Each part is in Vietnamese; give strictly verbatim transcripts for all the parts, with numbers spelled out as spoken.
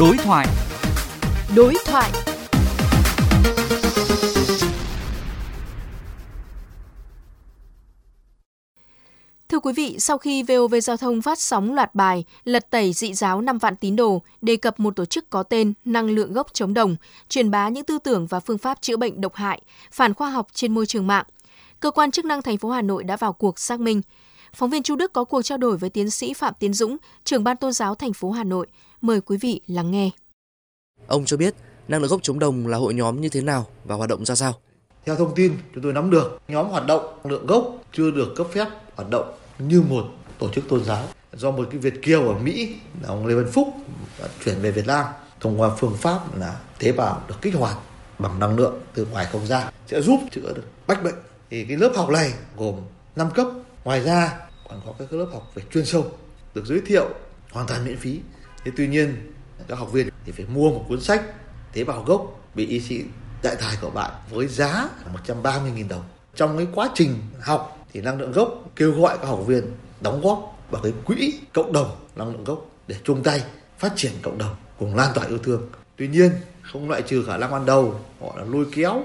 Đối thoại. Đối thoại. Thưa quý vị, sau khi vê o vê Giao thông phát sóng loạt bài Lật tẩy dị giáo năm vạn tín đồ đề cập một tổ chức có tên Năng lượng gốc chống đồng, truyền bá những tư tưởng và phương pháp chữa bệnh độc hại, phản khoa học trên môi trường mạng, cơ quan chức năng thành phố Hà Nội đã vào cuộc xác minh. Phóng viên Chu Đức có cuộc trao đổi với tiến sĩ Phạm Tiến Dũng, trưởng ban tôn giáo thành phố Hà Nội. Mời quý vị lắng nghe. Ông cho biết Năng lượng gốc chống đồng là hội nhóm như thế nào và hoạt động ra sao? Theo thông tin chúng tôi nắm được, nhóm hoạt động Năng lượng gốc chưa được cấp phép hoạt động như một tổ chức tôn giáo, do một cái Việt kiều ở Mỹ là ông Lê Văn Phúc chuyển về Việt Nam thông qua phương pháp là tế bào được kích hoạt bằng năng lượng từ ngoài không gian, sẽ giúp chữa được bách bệnh. Thì cái lớp học này gồm năm cấp, ngoài ra còn có các lớp học về chuyên sâu được giới thiệu hoàn toàn miễn phí. Thế tuy nhiên các học viên thì phải mua một cuốn sách tế bào gốc bị y sĩ đại tài của bạn với giá một trăm ba mươi nghìn đồng. Trong cái quá trình học thì Năng lượng gốc kêu gọi các học viên đóng góp vào cái quỹ cộng đồng Năng lượng gốc để chung tay phát triển cộng đồng, cùng lan tỏa yêu thương. Tuy nhiên không loại trừ khả năng ban đầu họ là lôi kéo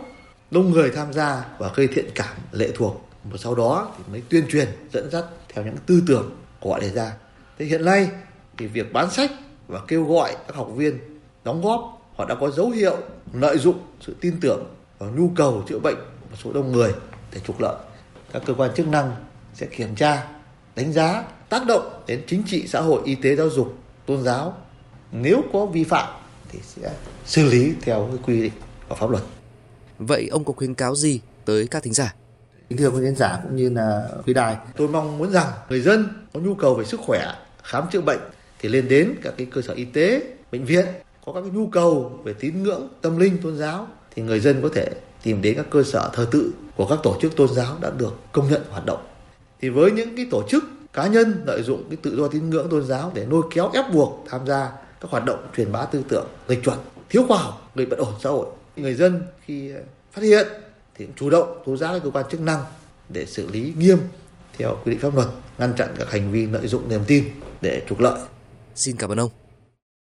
đông người tham gia và gây thiện cảm lệ thuộc, và sau đó thì mới tuyên truyền dẫn dắt theo những tư tưởng của họ đề ra. Thế hiện nay thì việc bán sách và kêu gọi các học viên đóng góp họ đã có dấu hiệu lợi dụng sự tin tưởng vào nhu cầu chữa bệnh của số đông người để trục lợi. Các cơ quan chức năng sẽ kiểm tra, đánh giá tác động đến chính trị, xã hội, y tế, giáo dục, tôn giáo. Nếu có vi phạm thì sẽ xử lý theo quy định của pháp luật. Vậy ông có khuyến cáo gì tới các thính giả? Thưa quý khán giả cũng như là quý đài, tôi mong muốn rằng người dân có nhu cầu về sức khỏe, khám chữa bệnh thì lên đến các cái cơ sở y tế, bệnh viện. Có các cái nhu cầu về tín ngưỡng, tâm linh, tôn giáo thì người dân có thể tìm đến các cơ sở thờ tự của các tổ chức tôn giáo đã được công nhận hoạt động. Thì với những cái tổ chức, cá nhân lợi dụng cái tự do tín ngưỡng tôn giáo để lôi kéo ép buộc tham gia các hoạt động truyền bá tư tưởng lệch chuẩn, thiếu khoa học, gây bất ổn xã hội, người dân khi phát hiện thì chủ động tố giác các cơ quan chức năng để xử lý nghiêm theo quy định pháp luật, ngăn chặn các hành vi lợi dụng niềm tin để trục lợi. Xin cảm ơn ông.